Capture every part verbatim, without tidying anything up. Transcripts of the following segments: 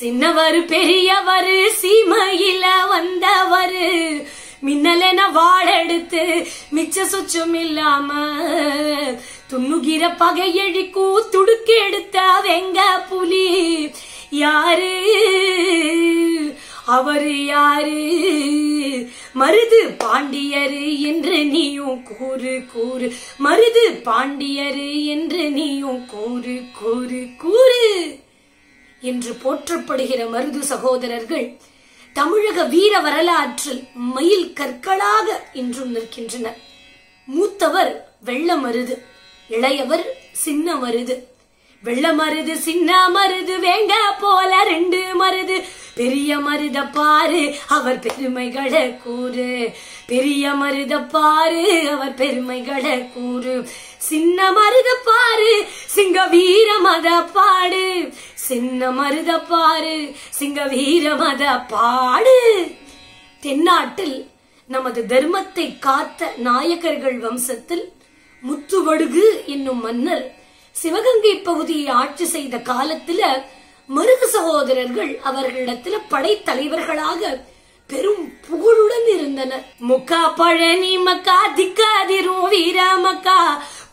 சின்னவரு பெரியவரு சீமையில வந்தவரு மின்னலென வாழெடுத்து மிச்ச சுச்சம் இல்லாம துண்ணுகிற பகையழிக்கும் துடுக்கு எடுத்த வெங்க புலி யாரு அவரு யாரு மருது பாண்டியரு என்று நீயும் கூறு கூறு மருது பாண்டியரு என்று நீயும் கூறு கூறு கூறு என்று போற்றப்படுகிற மருது சகோதரர்கள் தமிழக வீர வரலாற்றில் மயில் கற்களாக இன்றும் நிற்கின்றனர். மூத்தவர் வெள்ள மருது, இளையவர் சின்ன மருது. வெள்ள மருது சின்ன மருது வேங்க போல ரெண்டு மருது, பெரிய மருத பாரு அவர் பெருமைகளை கூறு, பெரிய மருத பாரு அவர் பெருமைகளை கூறு, சின்ன மருத பாரு சிங்க வீர மத பாடு, சின்ன மருத பாரு சிங்க வீர மத பாடு. தென்னாட்டில் நமது தர்மத்தை காத்த நாயக்கர்கள் வம்சத்தில் முத்துவடுகு என்னும் மன்னர் சிவகங்கை பகுதியை ஆட்சி செய்த காலத்துல மருது சகோதரர்கள் அவர்களிடத்துல படை தலைவர்களாக பெரும் புகழுடன் இருந்தனர். முக்கா பழனி மக்கா திக்காதிரும் வீராமக்கா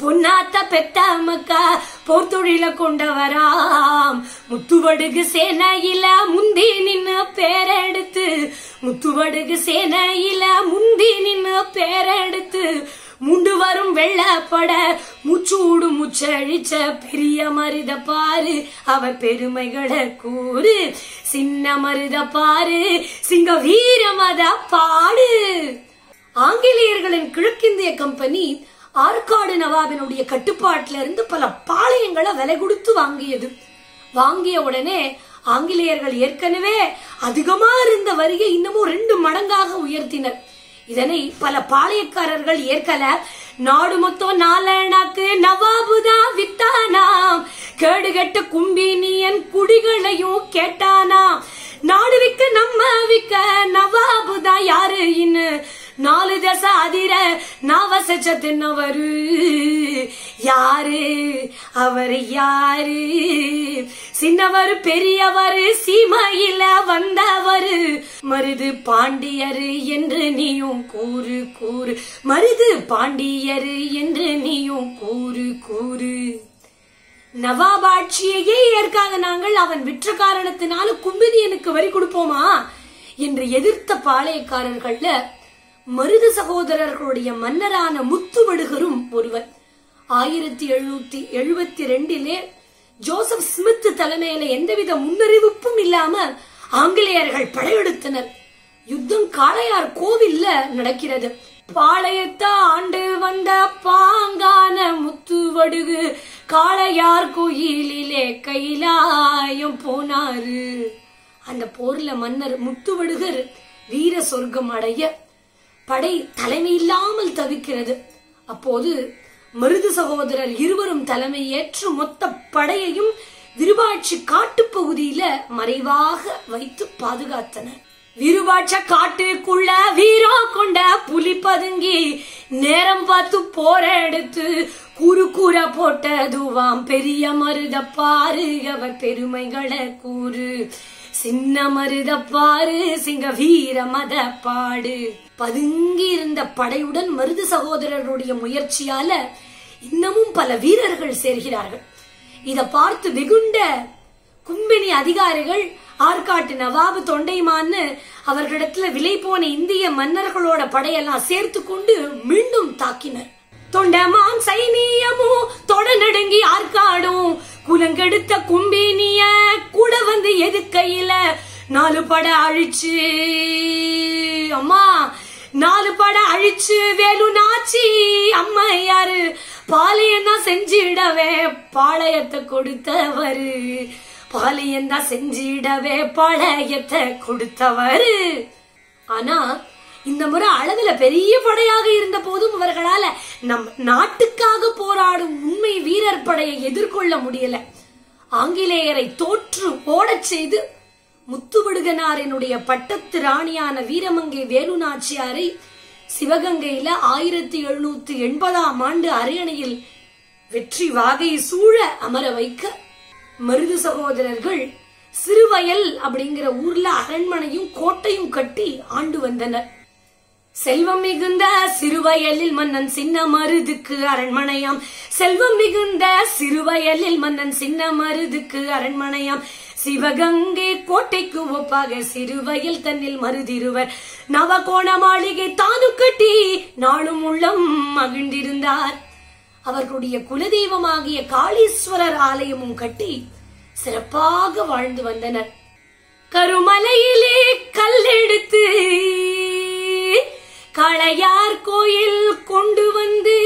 பொன்னாத்த பெத்தாமக்கா போர் தொழில கொண்டவராம் முத்துவடுகு சேனையில முந்தி நின்னு பேரெடுத்து, முத்துவடுகு சேனையில முந்தி நின்னு பேரெடுத்து முண்டு வரும் வெள்ளப்பட முச்சூடு முச்சழிச்ச பெரிய மருத பாரு அவர் பெருமைகளை கூறு, சின்ன மருத பாரு சிங்க வீர மத பாடு. ஆங்கிலேயர்களின் கிழக்கிந்திய கம்பெனி ஆற்காடு நவாபினுடைய கட்டுப்பாட்டில இருந்து பல பாளையங்களை விலை கொடுத்து வாங்கியது. வாங்கிய உடனே ஆங்கிலேயர்கள் ஏற்கனவே அதிகமா இருந்த வரியை இன்னமும் ரெண்டு மடங்காக உயர்த்தினர். இதனை பல பாளையக்காரர்கள் ஏற்கல. நாடு மொத்தம் நாலனாக்கு நவாபுதா வித்தானாம், கேடுகட்ட கும்பினியன் குடிகளையும் கேட்டானாம், நாடு விக்க நம்ம விக்க நவாபுதா யாரு இன்னு நாலு தச அதிர நவசச்சத்தின்னவரு யாரு அவரு யாரு சின்னவரு பெரியவரு சீமையில வந்தவரு மருது பாண்டியரு என்று நீயும் கூறு கூறு மருது பாண்டியரு என்று நீயும் கூறு கூறு. நவாபாட்சியையே ஏற்காத நாங்கள் அவன் விற்ற காரணத்தினால கும்பினியனுக்கு வரி கொடுப்போமா என்று எதிர்த்த பாளையக்காரர்கள்ல மருது சகோதரர்களுடைய மன்னரான முத்துவடுகரும் ஒருவர். ஆயிரத்தி எழுநூத்தி எழுபத்தி ரெண்டிலே ஜோசப் ஸ்மித் தலைமையில எந்தவித முன்னறிவிப்பும் இல்லாம ஆங்கிலேயர்கள் படையெடுத்தனர். யுத்தம் காளையார் கோவில்ல நடக்கிறது. பாளையத்தை ஆண்டு வந்த பாங்கான முத்துவடுகு காளையார் கோயிலிலே கைலாயம் போனாரு. அந்த போர்ல மன்னர் முத்துவடுகர் வீர சொர்க்கம் அடைய படை தலைமை இல்லாமல் தவிக்கிறது. அப்போது மருது சகோதரர் இருவரும் தலைமை ஏற்று மொத்த படையையும் விருபாட்சி காட்டு பகுதியில மறைவாக வைத்து பாதுகாத்தனர். விருபாட்ச காட்டுக்குள்ள வீரோ கொண்ட புலி பதுங்கி நேரம் பார்த்து போற எடுத்து கூறு கூற போட்டதுவாம் பெரிய மருத பாரு அவர் பெருமைகளை கூறு, சின்ன மருத பாரு சிங்க வீர மத பாடு. பதுங்கி இருந்த படையுடன் மருது சகோதரருடைய முயற்சியால இன்னமும் பல வீரர்கள் சேர்கிறார்கள். இத பார்த்து வெகுண்ட கும்பினி அதிகாரிகள் ஆற்காட்டு நவாபு தொண்டைமான்னு அவர்களிடத்துல விலை போன இந்திய மன்னர்களோட படையெல்லாம் சேர்த்து கொண்டு மீண்டும் தாக்கினர். தொண்டமான் சைனியமும் தொட நடுங்கி ஆற்காடும் குலங்கெடுத்த கும்பினிய கூட வந்து எதுக்கையில நாலு பட அழிச்சு அம்மா நாலு பட அழிச்சு வேலு நாச்சி அம்மா யாரு பாளையம் தான் செஞ்சிடவே பாளையத்தை கொடுத்தவரு, பாளையம் தான் செஞ்சிடவே பாளையத்தை கொடுத்தவரு. ஆனா இந்த முறை அளவுல பெரிய படையாக இருந்த போதும் இவர்களால நம் நாட்டுக்காக போராடும் உண்மை வீரர் படையை எதிர்கொள்ள முடியல. ஆங்கிலேயரை தோற்று ஓடச் செய்து முத்துவடுகனாரினுடைய பட்டத்து ராணியான வீரமங்கை வேலுநாச்சியாரை சிவகங்கையில ஆயிரத்தி எழுநூத்தி எண்பதாம் ஆண்டு அரியணையில் வெற்றி வாகை சூழ அமர வைக்க மருது சகோதரர்கள் சிறுவயல் அப்படிங்கிற ஊர்ல அரண்மனையும் கோட்டையும் கட்டி ஆண்டு வந்தனர். செல்வம் மிகுந்த சிறுவயலில் மன்னன் சின்ன மருதுக்கு அரண்மனையாம். செல்வம் மிகுந்த சிறுவயலில் மன்னன் சின்ன மருதுக்கு அரண்மனையாம். சிவகங்கை கோட்டைக்கு ஒப்பாக சிறுவயல் தன்னில் மருதிருவர் நவகோண மாளிகை தானும் கட்டி நாளும் உள்ளம் மகிழ்ந்திருந்தார். அவர்களுடைய குலதெய்வமாகிய காளீஸ்வரர் ஆலயமும் கட்டி சிறப்பாக வாழ்ந்து வந்தனர். கருமலையிலே கல்லெடுத்து காளையார் கோயில் கொண்டு வந்து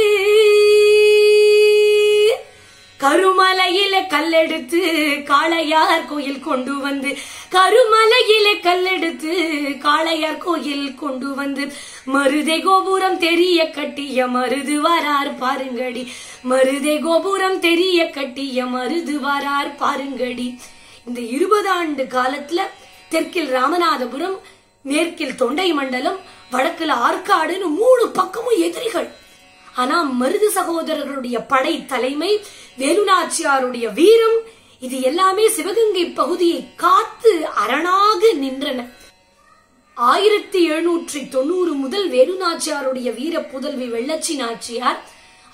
கருமலையில கல்லெடுத்து காளையார் கோயில் கொண்டு வந்து கருமலையில கல்லெடுத்து காளையார் கோயில் கொண்டு வந்து மருதை கோபுரம் தெரிய கட்டிய மருது வாரார் பாருங்கடி. மருதை கோபுரம் தெரிய கட்டிய மருது வாரார் பாருங்கடி. இந்த இருபது ஆண்டு காலத்துல தெற்கில் ராமநாதபுரம், மேற்கில் தொண்டை மண்டலம், வடக்குல ஆற்காடுன்னு மூணு பக்கமும் எதிரிகள். ஆனா மருது சகோதரர்களுடைய படை தலைமை, வேலுநாச்சியாருடைய வீரம், இது எல்லாமே சிவகங்கை பகுதியை காத்து அரணாக நின்றன. ஆயிரத்தி எழுநூற்றி தொண்ணூறு முதல் வேலுநாச்சியாருடைய வீர புதல்வி வெள்ளச்சி நாச்சியார்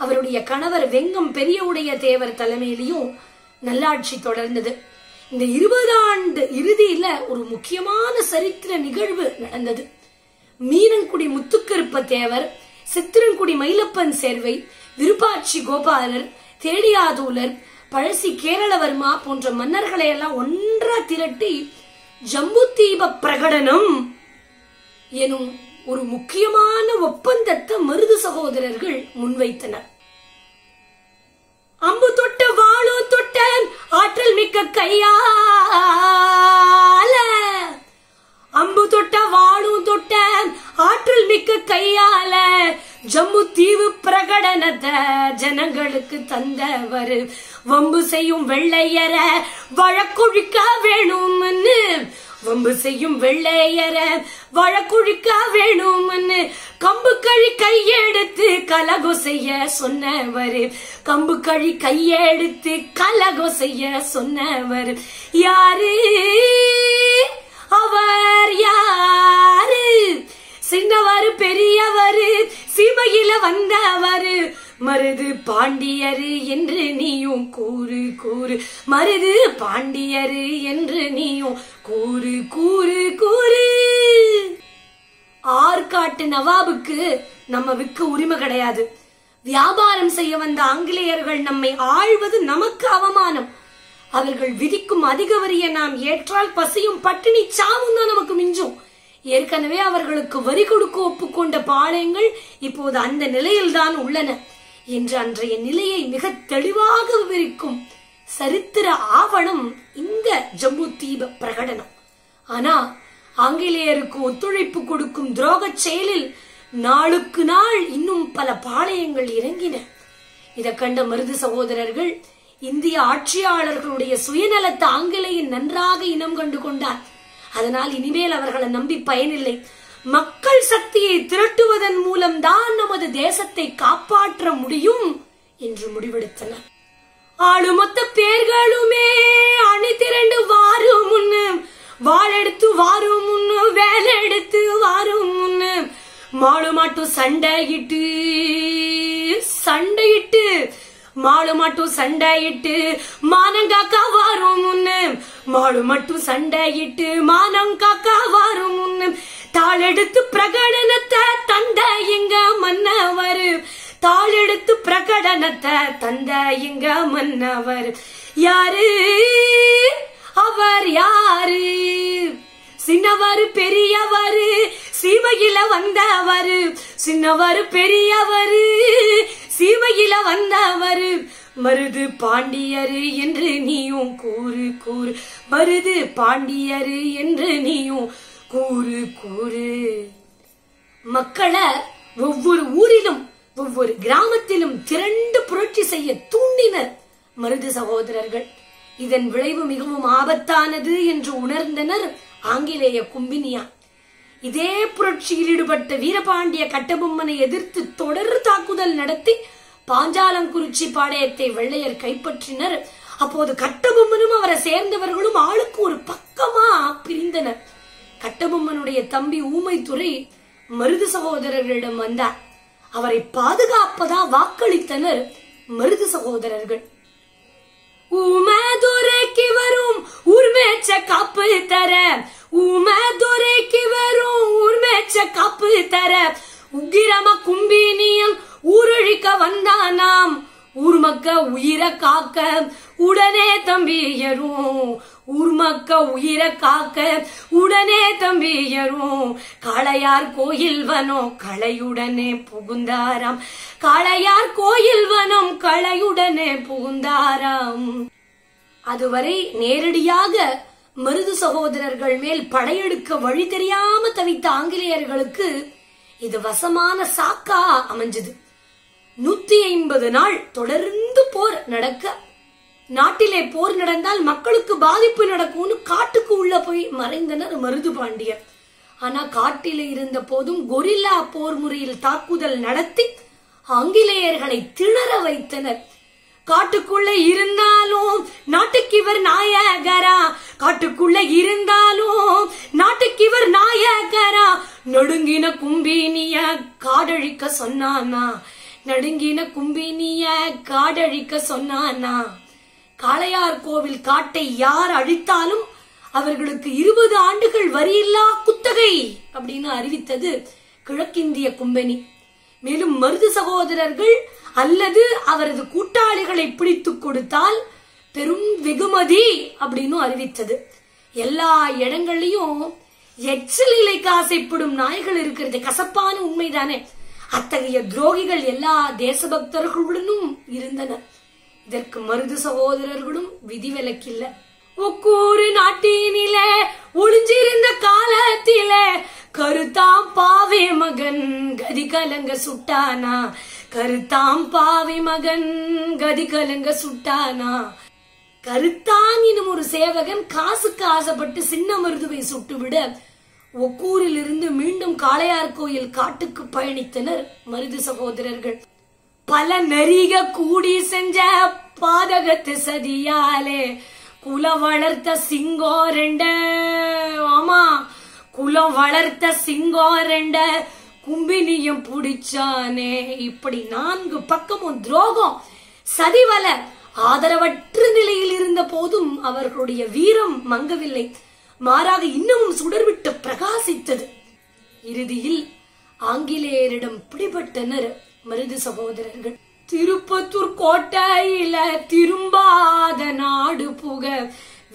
அவருடைய கணவர் வெங்கம் பெரிய உடைய தேவர் தலைமையிலும் நல்லாட்சி தொடர்ந்தது. இந்த இருபது ஆண்டு இறுதியில ஒரு முக்கியமான சரித்திர நிகழ்வு நடந்தது. மீனங்குடி முத்துக்கருப்ப தேவர், சித்திரன்குடி மயிலப்பன் சேர்வை, விருப்பாட்சி கோபாலர், தேடியாதூலர், பழசி கேரளவர்மா போன்ற மன்னர்களை எல்லாம் ஒன்றா திரட்டி ஜம்புதீப பிரகடனம் எனும் ஒரு முக்கியமான ஒப்பந்தத்தை மருது சகோதரர்கள் முன்வைத்தனர். அம்பு தொட்ட வாளோ தொட்ட ஆற்றல் மிக்க கையால, அம்பு தொட்ட வாளும் தொட்ட ஆற்றல் மிக்க கையால ஜம்மு தீவு பிரகடனத்தை ஜனங்களுக்கு தந்தவர். வம்பு செய்யும் வெள்ளையர வழக்குழிக்க வேணும்னு, வம்பு செய்யும் வெள்ளையர வழக்குழிக்க வேணும்னு கம்பு கழி கையெடுத்து கலகோ செய்ய சொன்னவர். கம்பு கழி கையெடுத்து கலகோ செய்ய சொன்னவர் யாரு? அவர் யாரு? சின்னவரு பெரியவரு சீமையில வந்தவரு மருது பாண்டியரு என்று நீயும் கூறு கூறு. மருது பாண்டியரு என்று நீயும் கூறு கூறு கூறு. ஆற்காட்டு நவாபுக்கு நம்ம விற்க உரிமை கிடையாது. வியாபாரம் செய்ய வந்த ஆங்கிலேயர்கள் நம்மை ஆழ்வது நமக்கு அவமானம். அவர்கள் விதிக்கும் அதிக வரியை நாம் ஏற்றால் பசியும் பட்டினி சாவும் தான் நமக்கு மிஞ்சும். ஏற்கனவே அவர்களுக்கு வரி கொடுக்க ஒப்புக்கொண்ட பாளையங்கள் இப்போது அந்த நிலையில்தான் உள்ளன என்ற அன்றைய நிலையை மிக தெளிவாக விவரிக்கும் சரித்திர ஆவணம் இந்த ஜம்புதீப பிரகடனம். ஆனா ஆங்கிலேயருக்கு ஒத்துழைப்பு கொடுக்கும் துரோக செயலில் நாளுக்கு நாள் இன்னும் பல பாளையங்கள் இறங்கின. இதை கண்ட மருது சகோதரர்கள் இந்திய ஆட்சியாளர்களுடைய சுயநலத்தை ஆங்கிலேயன் நன்றாக இனம் கண்டு கொண்டார். அதனால் இனிமேல் அவர்களை நம்பி பயனில்லை. மக்கள் சக்தியை திரட்டுவதன் மூலம்தான் நமது தேசத்தை காப்பாற்ற முடியும் என்று முடிவெடுத்தனர். ஆளு மொத்த பேர்களுமே அணி திரண்டு வாரும் முன்னு, வாழெடுத்து வாரும் முன்னு, வேலை எடுத்து வாரும் முன்னு, மாடு மாட்டு சண்டையிட்டு சண்டையிட்டு மாடு மட்டும் சண்டையிட்டு மானங்காக்கா வாரும் முன்னு, மாடு மட்டும் சண்டையிட்டு மானங்காக்கா வாரும் முன்னு தாளெடுத்து பிரகடனத்தை தந்த எங்க மன்னவர். தாளெடுத்து பிரகடனத்தை தந்த எங்க மன்னவர் யாரு? அவர் யாரு? சின்னவர் பெரியவர் சீமையில வந்தவர். சின்னவர் பெரியவர் சீமையில வந்தவர் மருது பாண்டியரு என்று நீயும் கூறு கூறு. மருது பாண்டியரு என்று நீயும் கூறு கூறு. மக்களை ஒவ்வொரு ஊரிலும் ஒவ்வொரு கிராமத்திலும் திரண்டு புரட்சி செய்ய தூண்டினர் மருது சகோதரர்கள். இதன் விளைவு மிகவும் ஆபத்தானது என்று உணர்ந்தனர் ஆங்கிலேய கும்பினியார். இதே புரட்சியில் ஈடுபட்ட வீரபாண்டிய கட்டபொம்மனை எதிர்த்து தொடர் தாக்குதல் நடத்தி பாஞ்சாலங்குறிச்சி பாளையத்தை வெள்ளையர் கைப்பற்றினர். அப்போது கட்டபொம்மனும் அவரை சேர்ந்தவர்களும் ஆளுக்கு ஒரு பக்கமா பிரிந்தனர். கட்டபொம்மனுடைய தம்பி ஊமைத்துறை மருது சகோதரர்களிடம் வந்தார். அவரை பாதுகாப்பதா வாக்களித்தனர் மருது சகோதரர்கள். உமதுரைக்கு வரும் ஊர்மேச்ச காப்பு தர, உமதுரைக்கு வரும் ஊர்மேச்ச காப்பு தர, உக்கிரம கும்பினியன் ஊரழிக்க வந்தானாம், ஊர்மக்க உயிர காக்க உடனே தம்பியரும், ஊர்மக்க உயிர காக்க உடனே தம்பியரும். காளையார் கோயில் வனம் களையுடனே புகுந்தாராம், காளையார் கோயில் வனம் களையுடனே புகுந்தாராம். அதுவரை நேரடியாக மருது சகோதரர்கள் மேல் படையெடுக்க வழி தெரியாம தவித்த ஆங்கிலேயர்களுக்கு இது வசமான சாக்கா அமைஞ்சது. நூத்தி ஐம்பது நாள் தொடர்ந்து போர் நடக்க, நாட்டிலே போர் நடந்தால் மக்களுக்கு பாதிப்பு நடக்கும்னு காட்டுக்கு உள்ள போய் மறைந்தனர் மருது பாண்டியர். ஆனா காட்டில இருந்த போதும் கொரில்லா போர் முறையில் தாக்குதல் நடத்தி ஆங்கிலேயர்களை திணற வைத்தனர். காட்டுக்குள்ள இருந்தாலும் நாட்டுக்கு இவர் நாயகரா, காட்டுக்குள்ள இருந்தாலும் நாட்டுக்கு இவர் நாயகரா, நடுங்கின கும்பினிய காடழிக்க சொன்னானா, நடுங்கின கும்பினிய காடழிக்க சொன்னானா. காளையார் கோவில் காட்டை யார் அழித்தாலும் அவர்களுக்கு இருபது ஆண்டுகள் வரியில்லா குத்தகை அப்படின்னு அறிவித்தது கிழக்கிந்திய கும்பெனி. மேலும் மருது சகோதரர்கள் அல்லது அவரது கூட்டாளிகளை பிடித்து கொடுத்தால் பெரும் வெகுமதி அப்படின்னு அறிவித்தது. எல்லா இடங்கள்லயும் எச்சில் இலைக்கு ஆசைப்படும் நாய்கள் இருக்கிறது கசப்பான உண்மைதானே. அத்தகைய துரோகிகள் எல்லா தேசபக்தர்களுடனும் இருந்தனர். இதற்கு மருது சகோதரர்களும் விதிவிலக்கில்ல. ஒக்கூறு நாட்டினிலே ஒளிஞ்சிருந்த காலத்திலே கருத்தாம் பாவே மகன் கதி கலங்க சுட்டானா, கருத்தாம் பாவி மகன் கதி கலங்க சுட்டானா. கருத்தான் எனும் ஒரு சேவகன் காசுக்கு ஆசைப்பட்டு சின்ன மருதுவை சுட்டுவிட ஒக்கூரில் இருந்து மீண்டும் காளையார் கோயில் காட்டுக்கு பயணித்தனர் மருது சகோதரர்கள். பல நெறிக கூடி செஞ்ச பாதகத்து சதியாலே குல வளர்த்த சிங்கோ ரெண்ட, ஆமா குலம் வளர்த்த சிங்கம் ரெண்ட கும்பினியும் புடிச்சானே. இப்படி நான்கு பக்கமும் துரோகம் சதிவல. ஆதரவற்ற நிலையில் இருந்த போதும் அவர்களுடைய வீரம் மங்கவில்லை, மாறாக இன்னமும் சுடர்விட்டு பிரகாசித்தது. இறுதியில் ஆங்கிலேயரிடம் பிடிபட்டனர் மருது சகோதரர்கள். திருப்பத்தூர் கோட்டையில திரும்பாத நாடு புக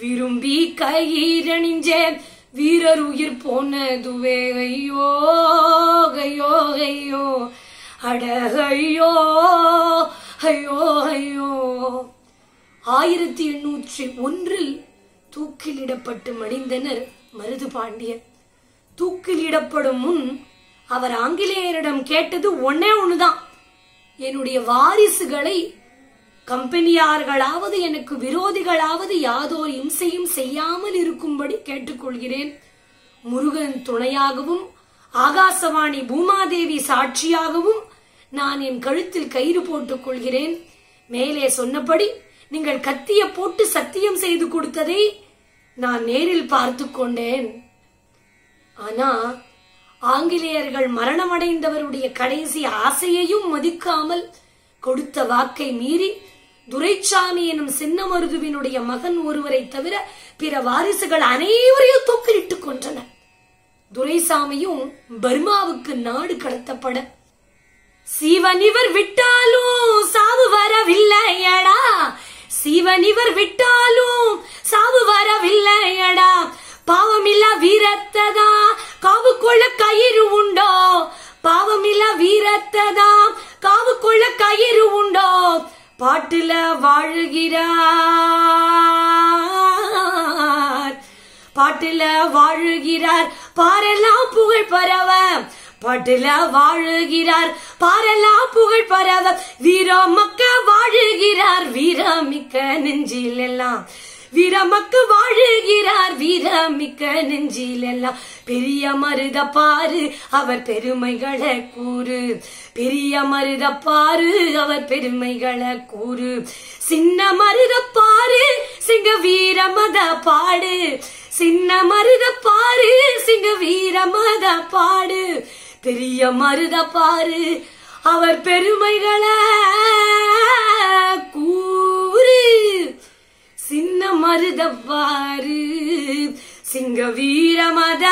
விரும்பி கையிரணிஞ்சேன் வீரர் உயிர் போனதுவே, ஐயோ ஐயோ ஐயோ அடகையோ ஐயோ ஐயோ. ஆயிரத்தி எண்ணூற்றி ஒன்றில் தூக்கிலிடப்பட்டு மடிந்தனர் மருது பாண்டியர். தூக்கிலிடப்படும் முன் அவர் ஆங்கிலேயரிடம் கேட்டது ஒன்னே ஒண்ணுதான், என்னுடைய வாரிசுகளை கம்பெனியார்களாவது எனக்கு விரோதிகளாவது யாதோர் இம்சையும் செய்யாமல் இருக்கும்படி கேட்டுக்கொள்கிறேன். முருகன் துணையாகவும் ஆகாசவாணி பூமாதேவி சாட்சியாகவும் நான் என் கழுத்தில் கயிறு போட்டுக் கொள்கிறேன். மேலே சொன்னபடி நீங்கள் கத்திய போட்டு சத்தியம் செய்து கொடுத்ததை நான் நேரில் பார்த்து கொண்டேன். ஆனா ஆங்கிலேயர்கள் மரணமடைந்தவருடைய கடைசி ஆசையையும் மதிக்காமல் கொடுத்த வாக்கை மீறி துரைச்சாமி எனும் சின்ன மருதுவினுடைய மகன் ஒருவரை தவிர பிற வாரிசுகள் அனைவரையும் தூக்கிலிட்டுக் கொன்றனர். துரைசாமியும் பர்மாவுக்கு நாடு கடத்தப்பட, சீவனிவர் விட்டாலும் சாவு வரவில்லையடா, சீவனிவர் விட்டாலும் சாவு வரவில்லையடா, பாவமில்லா வீரத்ததா காவு கொள்ள கயிறு உண்டோ, பாவமில்லா வீரத்ததா காவு கொள்ள கயிறு உண்டோ, பாட்டுல வாழுகிறார் பாட்டுல வாழுகிறார் பாரெல்லாம் புகழ் பரவ, பாட்டுல வாழுகிறார் பாரெல்லாம் புகழ் பரவ, வீரமிக்க வாழுகிறார் வீரமிக்க நெஞ்சில் எல்லாம், வீரமக்கு வாழுகிறார் வீரமிக்க நெஞ்சிலெல்லாம் பெரிய மருத பாரு அவர் பெருமைகளை கூறு, பெரிய மருத பாரு அவர் பெருமைகளை கூறு, சின்ன மருத பாரு சிங்க வீர மத பாடு, சின்ன மருத பாரு சிங்க வீர மத பாடு, பெரிய மருத பாரு அவர் பெருமைகளை கூறு, சின்ன மருத பாரு சிங்க வீர மத